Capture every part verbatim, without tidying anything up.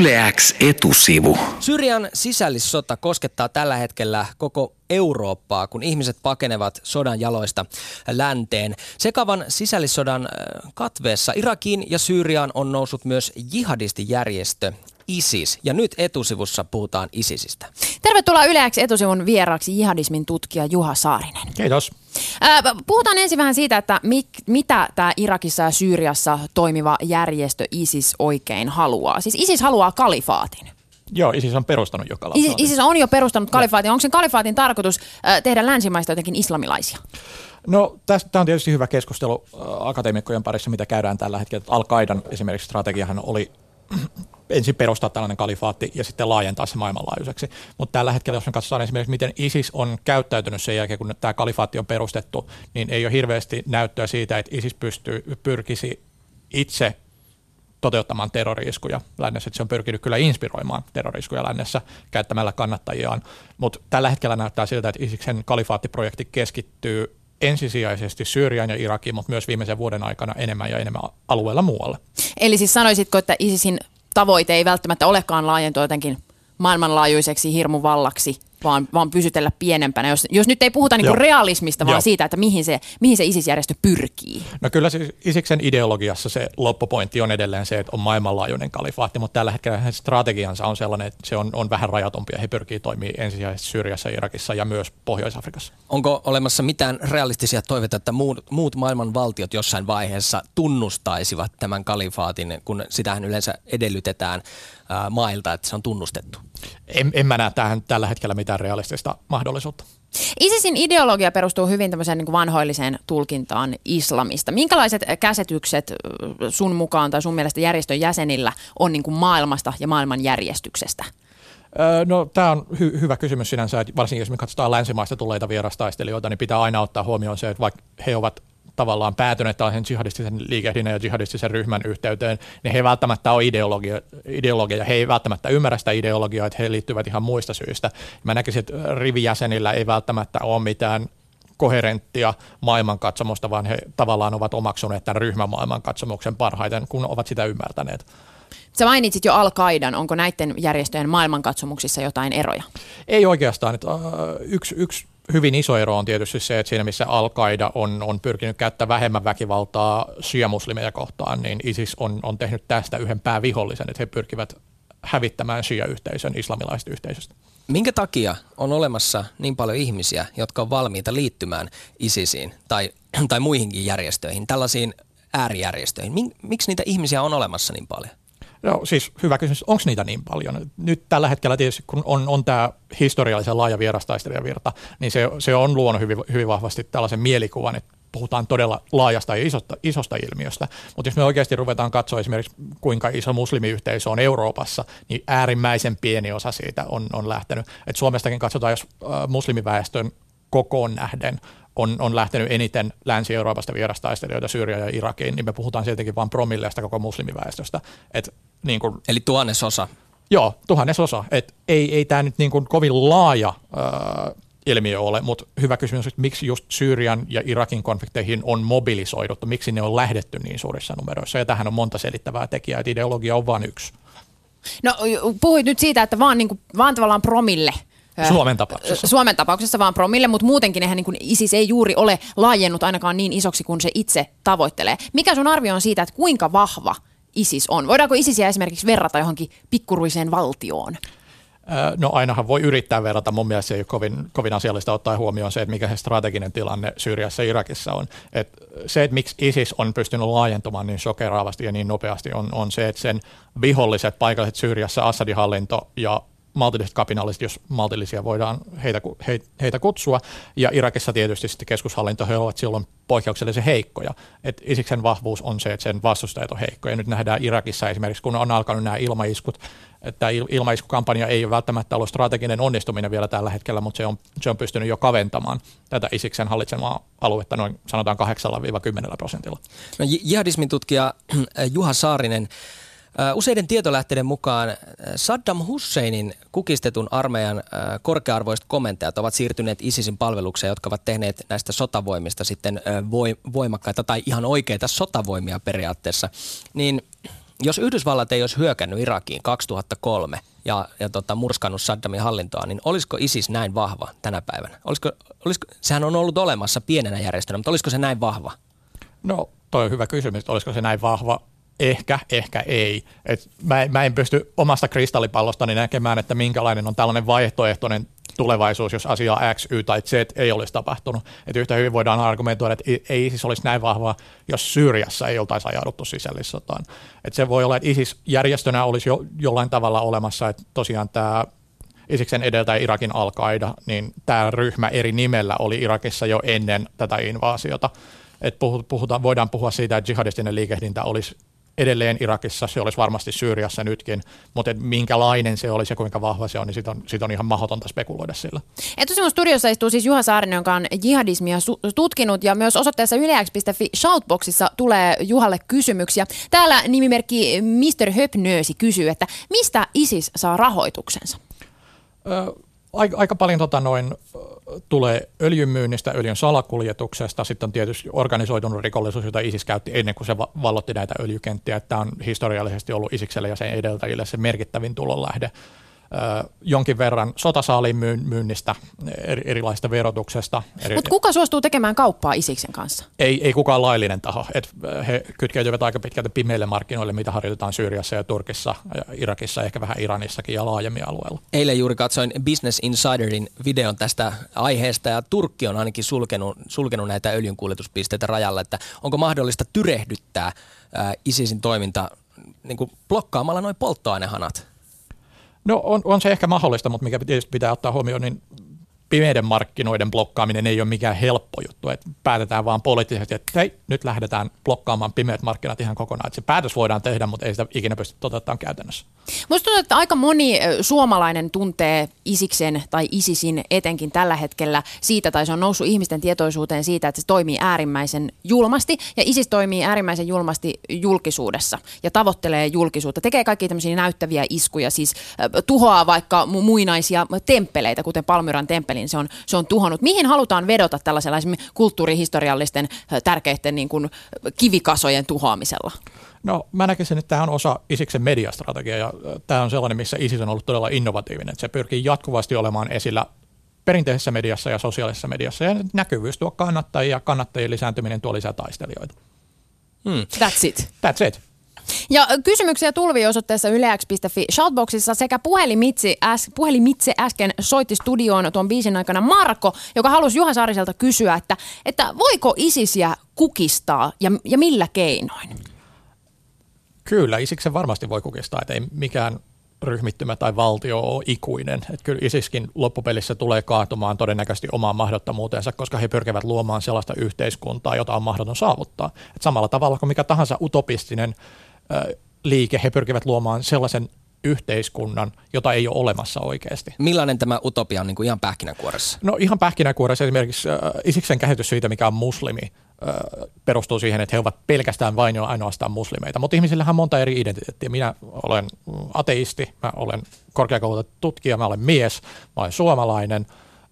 Yle X etusivu. Syyrian sisällissota koskettaa tällä hetkellä koko Eurooppaa, kun ihmiset pakenevat sodan jaloista länteen. Sekavan sisällissodan katveessa Irakiin ja Syyriaan on noussut myös jihadistijärjestö ISIS. Ja nyt etusivussa puhutaan ISISistä. Tervetuloa Yle X etusivun vieraaksi jihadismin tutkija Juha Saarinen. Kiitos. Puhutaan ensin vähän siitä, että mit, mitä tämä Irakissa ja Syyriassa toimiva järjestö ISIS oikein haluaa. Siis ISIS haluaa kalifaatin. Joo, ISIS on perustanut jo kalifaatin. ISIS on jo perustanut kalifaatin. Onko sen kalifaatin tarkoitus tehdä länsimaista jotenkin islamilaisia? No, tämä on tietysti hyvä keskustelu akateemikkojen parissa, mitä käydään tällä hetkellä. Al-Qaidan esimerkiksi strategiahan oli ensin perustaa tällainen kalifaatti ja sitten laajentaa se maailmanlaajuiseksi. Mutta tällä hetkellä, jos me katsotaan esimerkiksi, miten ISIS on käyttäytynyt sen jälkeen, kun tämä kalifaatti on perustettu, niin ei ole hirveästi näyttöä siitä, että ISIS pystyy, pyrkisi itse toteuttamaan terrori-iskuja lännessä. Se on pyrkinyt kyllä inspiroimaan terrori-iskuja lännessä käyttämällä kannattajiaan. Mutta tällä hetkellä näyttää siltä, että ISISen kalifaattiprojekti keskittyy ensisijaisesti Syyriaan ja Irakiin, mutta myös viimeisen vuoden aikana enemmän ja enemmän alueella muualla. Eli siis sanoisitko, että ISISin tavoite ei välttämättä olekaan laajentua jotenkin maailmanlaajuiseksi hirmuvallaksi, vaan, vaan pysytellä pienempänä, jos, jos nyt ei puhuta niinku realismista, vaan Joo. siitä, että mihin se, mihin se ISIS-järjestö pyrkii. No kyllä siis ISISen ideologiassa se loppupointti on edelleen se, että on maailmanlaajuinen kalifaatti, mutta tällä hetkellä strategiansa on sellainen, että se on, on vähän rajatompi ja he pyrkii toimimaan ensisijaisesti Syyriassa, Irakissa ja myös Pohjois-Afrikassa. Onko olemassa mitään realistisia toiveita, että muut, muut maailman valtiot jossain vaiheessa tunnustaisivat tämän kalifaatin, kun sitähän yleensä edellytetään ää, mailta, että se on tunnustettu? En, en mä näe tähän tällä hetkellä mitään realistista mahdollisuutta. ISISin ideologia perustuu hyvin tämmöiseen niin kuin vanhoilliseen tulkintaan islamista. Minkälaiset käsitykset sun mukaan tai sun mielestä järjestön jäsenillä on niin kuin maailmasta ja maailmanjärjestyksestä? No, tämä on hy- hyvä kysymys sinänsä, että varsinkin jos me katsotaan länsimaista tulleita vierastaistelijoita, niin pitää aina ottaa huomioon se, että vaikka he ovat tavallaan päätyneet tällaisen jihadistisen liikehdinnän ja jihadistisen ryhmän yhteyteen, niin he ei välttämättä ole ideologia, ideologia, he ei välttämättä ymmärrä sitä ideologiaa, että he liittyvät ihan muista syistä. Mä näkisin, että rivijäsenillä ei välttämättä ole mitään koherenttia maailmankatsomusta, vaan he tavallaan ovat omaksuneet tämän ryhmän maailmankatsomuksen parhaiten, kun ovat sitä ymmärtäneet. Sä mainitsit jo Al-Qaidan. Onko näiden järjestöjen maailmankatsomuksissa jotain eroja? Ei oikeastaan. Että, äh, yksi... yksi Hyvin iso ero on tietysti se, että siinä missä Al-Qaida on, on pyrkinyt käyttämään vähemmän väkivaltaa shia-muslimeja kohtaan, niin ISIS on, on tehnyt tästä yhden päävihollisen, että he pyrkivät hävittämään shia-yhteisön islamilaisesta yhteisöstä. Minkä takia on olemassa niin paljon ihmisiä, jotka on valmiita liittymään ISISiin tai, tai muihinkin järjestöihin, tällaisiin äärijärjestöihin? Miksi niitä ihmisiä on olemassa niin paljon? No siis hyvä kysymys, onko niitä niin paljon? Nyt tällä hetkellä tietysti, kun on, on tämä historiallisen laaja vierastaistelijavirta, niin se, se on luonut hyvin, hyvin vahvasti tällaisen mielikuvan, että puhutaan todella laajasta ja isosta, isosta ilmiöstä. Mutta jos me oikeasti ruvetaan katsoa esimerkiksi, kuinka iso muslimiyhteisö on Euroopassa, niin äärimmäisen pieni osa siitä on, on lähtenyt. Et Suomestakin katsotaan, jos muslimiväestön kokoon nähden on, on lähtenyt eniten Länsi-Euroopasta vierastaistelijoita Syyriaan ja Irakiin, niin me puhutaan sieltäkin vain promilleista koko muslimiväestöstä. Et niin kun, eli tuhannesosa. Joo, tuhannesosa. Et ei ei tämä nyt niin kun kovin laaja öö, ilmiö ole, mutta hyvä kysymys, että miksi just Syyrian ja Irakin konflikteihin on mobilisoiduttu, miksi ne on lähdetty niin suurissa numeroissa, ja tähän on monta selittävää tekijää, että ideologia on vain yksi. No puhuit nyt siitä, että vaan, niin kun, vaan tavallaan promille. Suomen tapauksessa. Suomen tapauksessa vaan promille, mutta muutenkin eihän niin kuin ISIS ei juuri ole laajennut ainakaan niin isoksi kuin se itse tavoittelee. Mikä sun arvio on siitä, että kuinka vahva ISIS on? Voidaanko ISISiä esimerkiksi verrata johonkin pikkuruiseen valtioon? No ainahan voi yrittää verrata. Mun mielestä se ei ole kovin, kovin asiallista ottaa huomioon se, että mikä se strateginen tilanne Syyriassa ja Irakissa on. Et se, että miksi ISIS on pystynyt laajentumaan niin shokeraavasti ja niin nopeasti, on, on se, että sen viholliset paikalliset Syyriassa, Assadin hallinto ja maltilliset kapinalliset, jos maltillisia voidaan heitä, he, heitä kutsua. Ja Irakissa tietysti sitten keskushallinto, he ovat silloin poikkeuksellisen heikkoja. Et Isiksen vahvuus on se, että sen vastustajat on heikkoja. Nyt nähdään Irakissa esimerkiksi, kun on alkanut nämä ilmaiskut. Tämä ilmaiskukampanja ei ole välttämättä ollut strateginen onnistuminen vielä tällä hetkellä, mutta se on, se on pystynyt jo kaventamaan tätä Isiksen hallitsemaa aluetta noin sanotaan kahdeksasta kymmeneen prosentilla. No, jihadismin tutkija Juha Saarinen, useiden tietolähteiden mukaan Saddam Husseinin kukistetun armeijan korkea-arvoiset komentajat ovat siirtyneet ISISin palvelukseen, jotka ovat tehneet näistä sotavoimista sitten voimakkaita tai ihan oikeita sotavoimia periaatteessa. Niin jos Yhdysvallat ei olisi hyökännyt Irakiin kaksituhattakolme ja, ja tota, murskannut Saddamin hallintoa, niin olisiko ISIS näin vahva tänä päivänä? Olisiko, olisiko, sehän on ollut olemassa pienenä järjestönä, mutta olisiko se näin vahva? No, toi on hyvä kysymys, että olisiko se näin vahva. Ehkä, ehkä ei. Et mä, mä en pysty omasta kristallipallostani näkemään, että minkälainen on tällainen vaihtoehtoinen tulevaisuus, jos asia X, Y tai Z ei olisi tapahtunut. Et yhtä hyvin voidaan argumentoida, että ei ISIS olisi näin vahvaa, jos Syyriassa ei oltaisi ajauduttu sisällissotaan. Et se voi olla, että ISIS-järjestönä olisi jo, jollain tavalla olemassa, että tosiaan tämä ISISen edeltäjä Irakin Al-Qaida, niin tämä ryhmä eri nimellä oli Irakissa jo ennen tätä invaasiota. Et puhutaan, voidaan puhua siitä, että jihadistinen liikehdintä olisi edelleen Irakissa, se olisi varmasti Syyriassa nytkin, mutta minkälainen se olisi ja kuinka vahva se on, niin siitä on, siitä on ihan mahdotonta spekuloida sillä. Etusimun studiossa istuu siis Juha Saarinen, joka on jihadismia su- tutkinut, ja myös osoitteessa yle x piste fi shoutboxissa tulee Juhalle kysymyksiä. Täällä nimimerkki mister Höpnöösi kysyy, että mistä ISIS saa rahoituksensa? Ö, aika, aika paljon tota noin... tulee öljyn myynnistä, öljyn salakuljetuksesta, sitten on tietysti organisoitunut rikollisuus, jota ISIS käytti ennen kuin se vallotti näitä öljykenttiä. Tämä on historiallisesti ollut ISISelle ja sen edeltäjille se merkittävin tulonlähde. Ö, jonkin verran sotasaaliin myynnistä, eri, erilaisesta verotuksesta. Eri... Mutta kuka suostuu tekemään kauppaa ISISen kanssa? Ei, ei kukaan laillinen taho. Et he kytkeytyvät aika pitkälti pimeille markkinoille, mitä harjoitetaan Syyriassa ja Turkissa, ja Irakissa, ehkä vähän Iranissakin ja laajemmin alueella. Eilen juuri katsoin Business Insiderin videon tästä aiheesta, ja Turkki on ainakin sulkenut, sulkenut näitä öljynkuljetuspisteitä rajalla. Että onko mahdollista tyrehdyttää äh, ISISin toiminta niin kuin blokkaamalla noin polttoainehanat? No on, on se ehkä mahdollista, mutta mikä tietysti pitää ottaa huomioon, niin pimeiden markkinoiden blokkaaminen ei ole mikään helppo juttu. Että päätetään vaan poliittisesti, että hei, nyt lähdetään blokkaamaan pimeät markkinat ihan kokonaan. Että se päätös voidaan tehdä, mutta ei sitä ikinä pysty toteuttamaan käytännössä. Minusta tuntuu, että aika moni suomalainen tuntee ISIKsen tai ISISin etenkin tällä hetkellä siitä, tai se on noussut ihmisten tietoisuuteen siitä, että se toimii äärimmäisen julmasti. Ja ISIS toimii äärimmäisen julmasti julkisuudessa ja tavoittelee julkisuutta. Tekee kaikki tämmöisiä näyttäviä iskuja, siis tuhoaa vaikka muinaisia temppeleitä, kuten Palmyran temppeli. Se on, se on tuhonnut. Mihin halutaan vedota tällaisella esimerkiksi kulttuurihistoriallisten tärkeiden niin kuin kivikasojen tuhoamisella? No mä näkisin, että tämä on osa ISISen mediastrategiaa, ja tämä on sellainen, missä ISIS on ollut todella innovatiivinen. Se pyrkii jatkuvasti olemaan esillä perinteisessä mediassa ja sosiaalisessa mediassa, ja näkyvyys tuo kannattajia ja kannattajien lisääntyminen tuo lisää taistelijoita. Hmm. That's it. That's it. Ja kysymyksiä tulvii osoitteessa yle x piste fi shoutboxissa, sekä puhelimitse, äs, puhelimitse äsken soitti studioon tuon biisin aikana Marko, joka halusi Juha Saariselta kysyä, että, että voiko ISISiä kukistaa ja, ja millä keinoin? Kyllä, ISISen varmasti voi kukistaa, että ei mikään ryhmittymä tai valtio ole ikuinen. Että kyllä ISISkin loppupelissä tulee kaatumaan todennäköisesti omaan mahdottomuuteensa, koska he pyrkivät luomaan sellaista yhteiskuntaa, jota on mahdoton saavuttaa. Et samalla tavalla kuin mikä tahansa utopistinen liike, he pyrkivät luomaan sellaisen yhteiskunnan, jota ei ole olemassa oikeasti. Millainen tämä utopia on niin kuin ihan pähkinänkuoressa? No ihan pähkinänkuoressa esimerkiksi äh, ISISen käsitys siitä, mikä on muslimi, äh, perustuu siihen, että he ovat pelkästään vain ja ainoastaan muslimeita. Mutta ihmisillähän on monta eri identiteettiä. Minä olen ateisti, mä olen korkeakoulutettu tutkija, mä olen mies, mä olen suomalainen,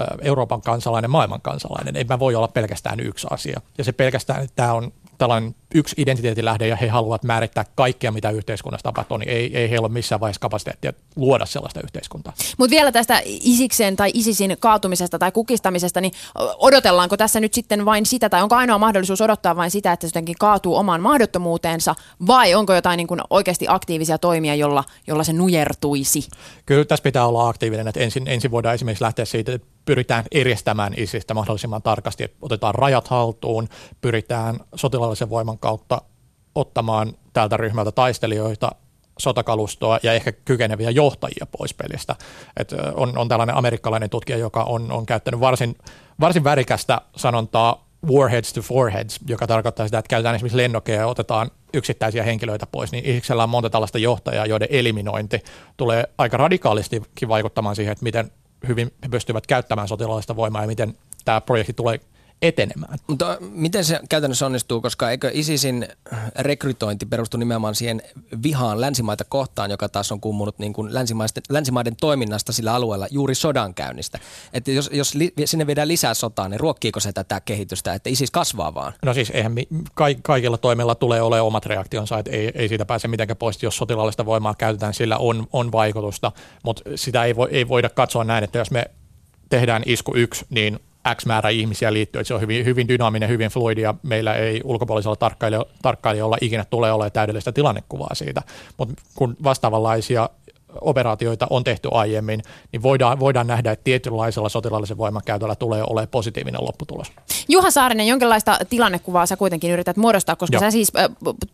äh, Euroopan kansalainen, maailman kansalainen. Ei mä voi olla pelkästään yksi asia. Ja se pelkästään, että tämä on tällainen yksi identiteettilähde, ja he haluavat määrittää kaikkea, mitä yhteiskunnassa tapahtuu, niin ei, ei heillä ole missään vaiheessa kapasiteettia luoda sellaista yhteiskuntaa. Mutta vielä tästä ISISen tai ISISin kaatumisesta tai kukistamisesta, niin odotellaanko tässä nyt sitten vain sitä, tai onko ainoa mahdollisuus odottaa vain sitä, että se jotenkin kaatuu omaan mahdottomuuteensa, vai onko jotain niin kuin oikeasti aktiivisia toimia, jolla, jolla se nujertuisi? Kyllä tässä pitää olla aktiivinen, että ensin, ensin voidaan esimerkiksi lähteä siitä, että pyritään eristämään ISISistä mahdollisimman tarkasti, että otetaan rajat haltuun, pyritään sotilaallisen voiman kautta ottamaan tältä ryhmältä taistelijoita, sotakalustoa ja ehkä kykeneviä johtajia pois pelistä. Et on, on tällainen amerikkalainen tutkija, joka on, on käyttänyt varsin, varsin värikästä sanontaa warheads to foreheads, joka tarkoittaa sitä, että käytetään esimerkiksi lennokkeja ja otetaan yksittäisiä henkilöitä pois, niin ISISellä on monta tällaista johtajaa, joiden eliminointi tulee aika radikaalistikin vaikuttamaan siihen, että miten hyvin he pystyvät käyttämään sotilaallista voimaa ja miten tämä projekti tulee etenemään. Mutta miten se käytännössä onnistuu, koska eikö ISISin rekrytointi perustu nimenomaan siihen vihaan länsimaita kohtaan, joka taas on kummunut niin kuin länsimaiden toiminnasta sillä alueella juuri sodankäynnistä. Että jos, jos li, sinne viedään lisää sotaa, niin ruokkiiko se tätä kehitystä, että ISIS kasvaa vaan? No siis eihän mi, ka, kaikilla toimilla tulee olemaan omat reaktionsa, että ei, ei siitä pääse mitenkään pois, jos sotilaallista voimaa käytetään, sillä on, on vaikutusta, mutta sitä ei, voi, ei voida katsoa näin, että jos me tehdään isku yksi, niin X määrä ihmisiä liittyy, että se on hyvin, hyvin dynaaminen, hyvin fluidi ja meillä ei ulkopuolisella tarkkailijoilla ikinä tule olemaan täydellistä tilannekuvaa siitä, mutta kun vastaavanlaisia operaatioita on tehty aiemmin, niin voidaan, voidaan nähdä, että tietynlaisella sotilaallisen voimankäytöllä tulee olemaan positiivinen lopputulos. Juha Saarinen, jonkinlaista tilannekuvaa sä kuitenkin yrität muodostaa, koska Joo. sä siis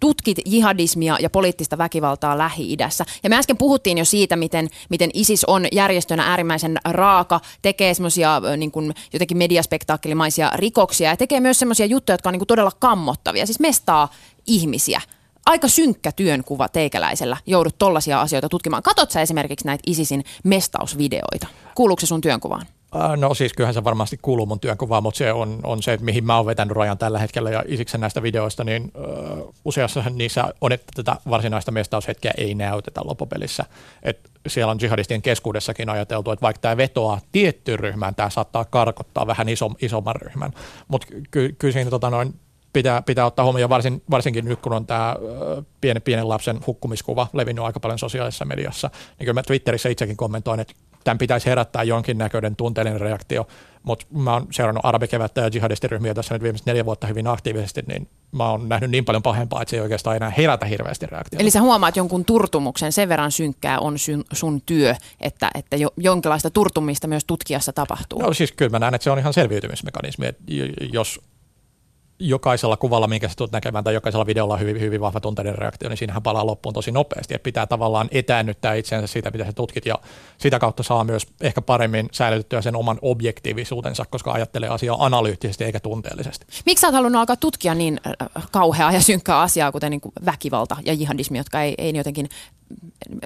tutkit jihadismia ja poliittista väkivaltaa Lähi-idässä. Ja me äsken puhuttiin jo siitä, miten, miten ISIS on järjestönä äärimmäisen raaka, tekee semmoisia niin kuin jotenkin mediaspektaakkelimaisia rikoksia ja tekee myös semmoisia juttuja, jotka on niin kuin todella kammottavia, siis mestaa ihmisiä. Aika synkkä työnkuva teikäläisellä. Joudut tollaisia asioita tutkimaan. Katsotko sä esimerkiksi näitä ISISin mestausvideoita? Kuuluuko se sun työnkuvaan? No siis kyllähän se varmasti kuuluu mun työnkuvaan, mutta se on, on se, mihin mä oon vetänyt rajan tällä hetkellä ja isiksen näistä videoista, niin uh, useassa niissä on, että tätä varsinaista mestaushetkeä ei näytetä loppupelissä. Et siellä on jihadistien keskuudessakin ajateltu, että vaikka tämä vetoaa tiettyyn ryhmään, tämä saattaa karkottaa vähän iso, isomman ryhmän, mutta ky- kyllä siinä tota noin Pitää, pitää ottaa huomioon, varsin, varsinkin nyt kun on tämä pienen, pienen lapsen hukkumiskuva levinnyt aika paljon sosiaalisessa mediassa, niin kyllä mä Twitterissä itsekin kommentoin, että tämän pitäisi herättää jonkinnäköinen tunteellinen reaktio, mutta mä oon seurannut arabikevättä ja jihadistiryhmiä tässä nyt viimeiset neljä vuotta hyvin aktiivisesti, niin mä oon nähnyt niin paljon pahempaa, että se ei oikeastaan enää herätä hirveästi reaktiota. Eli sä huomaat jonkun turtumuksen, sen verran synkkää on sun työ, että, että jo, jonkinlaista turtumista myös tutkijassa tapahtuu. No siis kyllä mä näen, että se on ihan selviytymismekanismi, että jos jokaisella kuvalla, minkä sä tulet näkemään, tai jokaisella videolla on hyvin, hyvin vahva tunteiden reaktio, niin siinähän palaa loppuun tosi nopeasti. Et pitää tavallaan etäännyttää itseänsä siitä, mitä sä tutkit, ja sitä kautta saa myös ehkä paremmin säilytettyä sen oman objektiivisuutensa, koska ajattelee asiaa analyyttisesti eikä tunteellisesti. Miksi sä oot halunnut alkaa tutkia niin kauheaa ja synkkää asiaa, kuten niin kuin väkivalta ja jihadismi, jotka ei, ei jotenkin...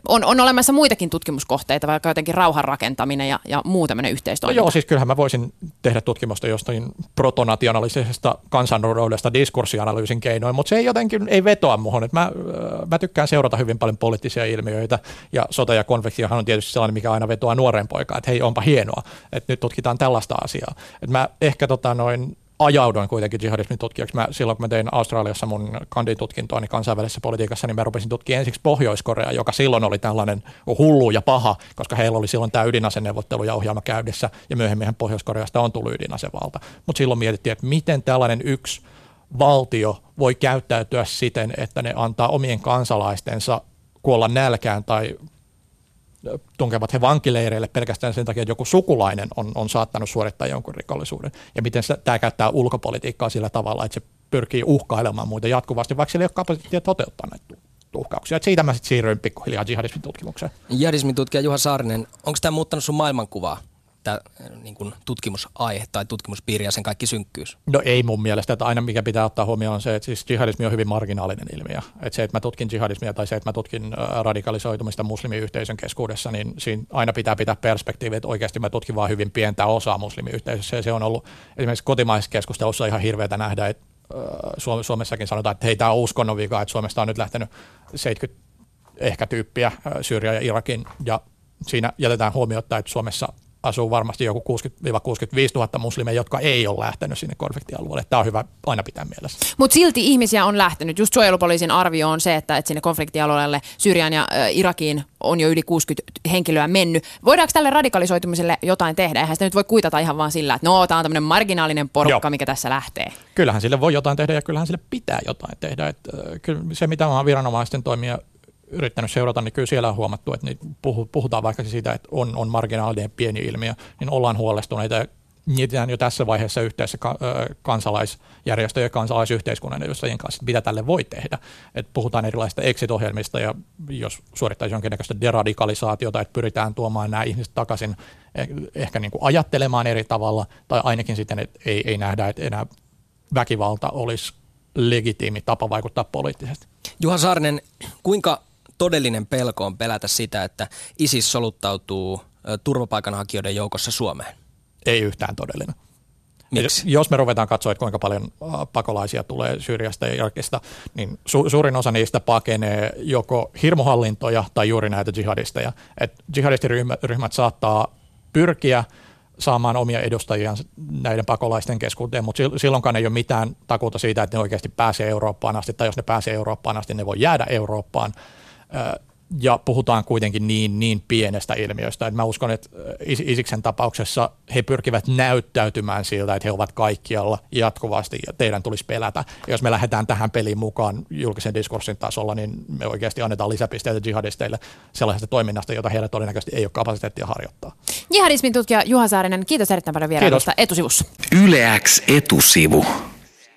On, on olemassa muitakin tutkimuskohteita, vaikka jotenkin rauhan rakentaminen ja, ja muu tämmöinen yhteistoiminta. No joo, siis kyllähän mä voisin tehdä tutkimusta jostain protonationaalisesta kansanroudesta diskurssianalyysin keinoin, mutta se ei jotenkin ei vetoa muhun. Et mä, mä tykkään seurata hyvin paljon poliittisia ilmiöitä ja sota ja konfliktiohan on tietysti sellainen, mikä aina vetoaa nuoreen poikaan, että hei, onpa hienoa, että nyt tutkitaan tällaista asiaa. Et mä ehkä tota noin... ajauduin kuitenkin jihadismin tutkijaksi. Mä, silloin kun mä tein Australiassa mun kanditutkintoani kansainvälisessä politiikassa, niin mä rupesin tutkia ensiksi Pohjois-Koreaa, joka silloin oli tällainen hullu ja paha, koska heillä oli silloin tämä ydinaseneuvottelu ja ohjelma käydessä, ja myöhemmin Pohjois-Koreasta on tullut ydinasevalta. Mutta silloin mietittiin, että miten tällainen yksi valtio voi käyttäytyä siten, että ne antaa omien kansalaistensa kuolla nälkään tai tunkevat he vankileireille pelkästään sen takia, että joku sukulainen on, on saattanut suorittaa jonkun rikollisuuden. Ja miten sitä, tämä käyttää ulkopolitiikkaa sillä tavalla, että se pyrkii uhkailemaan muita jatkuvasti, vaikka sillä ei ole kapasiteettia toteuttaa näitä tuhkauksia. Et siitä mä sitten siirryin pikkuhiljaa jihadismin tutkimukseen. Jihadismin tutkija Juha Saarinen, onko tämä muuttanut sun maailmankuvaa? Tämä niin kuin tutkimusaihe tai tutkimuspiiri ja sen kaikki synkkyys? No ei mun mielestä. Että aina mikä pitää ottaa huomioon on se, että siis jihadismi on hyvin marginaalinen ilmiö. Että se, että mä tutkin jihadismia tai se, että mä tutkin radikalisoitumista muslimiyhteisön keskuudessa, niin siinä aina pitää pitää perspektiiviä, että oikeasti mä tutkin vaan hyvin pientä osaa muslimiyhteisössä. Ja se on ollut esimerkiksi kotimaisessa keskustelussa ihan hirveätä nähdä, että Suomessakin sanotaan, että hei, tämä on uskonnon vika, että Suomesta on nyt lähtenyt seitsemänkymmentä ehkä tyyppiä Syyriaan ja Irakiin. Ja siinä jätetään huomiota, että Suomessa asuu varmasti joku kuusikymmentä kuusikymmentäviisi tuhatta muslimeja, jotka ei ole lähtenyt sinne konfliktialueelle. Tämä on hyvä aina pitää mielessä. Mutta silti ihmisiä on lähtenyt. Just suojelupoliisin arvio on se, että et sinne konfliktialueelle Syyriaan ja Irakiin on jo yli kuusikymmentä henkilöä mennyt. Voidaanko tälle radikalisoitumiselle jotain tehdä? Eihän sitä nyt voi kuitata ihan vaan sillä, että no, tämä on tämmöinen marginaalinen porukka, Joo. mikä tässä lähtee. Kyllähän sille voi jotain tehdä ja kyllähän sille pitää jotain tehdä. Et, kyllä se, mitä on viranomaisten toimia yrittänyt seurata, niin kyllä siellä on huomattu, että puhutaan vaikka siitä, että on, on marginaalinen pieni ilmiö, niin ollaan huolestuneita ja mietitään jo tässä vaiheessa yhteydessä kansalaisjärjestöjen ja kansalaisyhteiskunnan edustajien kanssa, mitä tälle voi tehdä. Että puhutaan erilaisista exit-ohjelmista ja jos suorittaisiin jonkinnäköistä deradikalisaatiota, että pyritään tuomaan nämä ihmiset takaisin ehkä niin kuin ajattelemaan eri tavalla tai ainakin sitten, että ei, ei nähdä, että enää väkivalta olisi legitiimi tapa vaikuttaa poliittisesti. Juha Saarinen, kuinka todellinen pelko on pelätä sitä, että ISIS soluttautuu turvapaikanhakijoiden joukossa Suomeen? Ei yhtään todellinen. Miksi? Jos me ruvetaan katsoa, että kuinka paljon pakolaisia tulee Syyriasta ja Irakista, niin su- suurin osa niistä pakenee joko hirmuhallintoja tai juuri näitä jihadisteja. Et jihadistiryhmät saattaa pyrkiä saamaan omia edustajiaan näiden pakolaisten keskuuteen, mutta silloinkaan ei ole mitään takuuta siitä, että ne oikeasti pääsee Eurooppaan asti, tai jos ne pääsee Eurooppaan asti, ne voi jäädä Eurooppaan. Ja puhutaan kuitenkin niin, niin pienestä ilmiöstä, että mä uskon, että Isiksen tapauksessa he pyrkivät näyttäytymään siltä, että he ovat kaikkialla jatkuvasti ja teidän tulisi pelätä. Ja jos me lähdetään tähän peliin mukaan julkisen diskurssin tasolla, niin me oikeasti annetaan lisäpisteitä jihadisteille sellaisesta toiminnasta, jota heillä todennäköisesti ei ole kapasiteettia harjoittaa. Jihadismin tutkija Juha Saarinen, kiitos erittäin paljon vierailusta Etusivussa. Yle X Etusivu.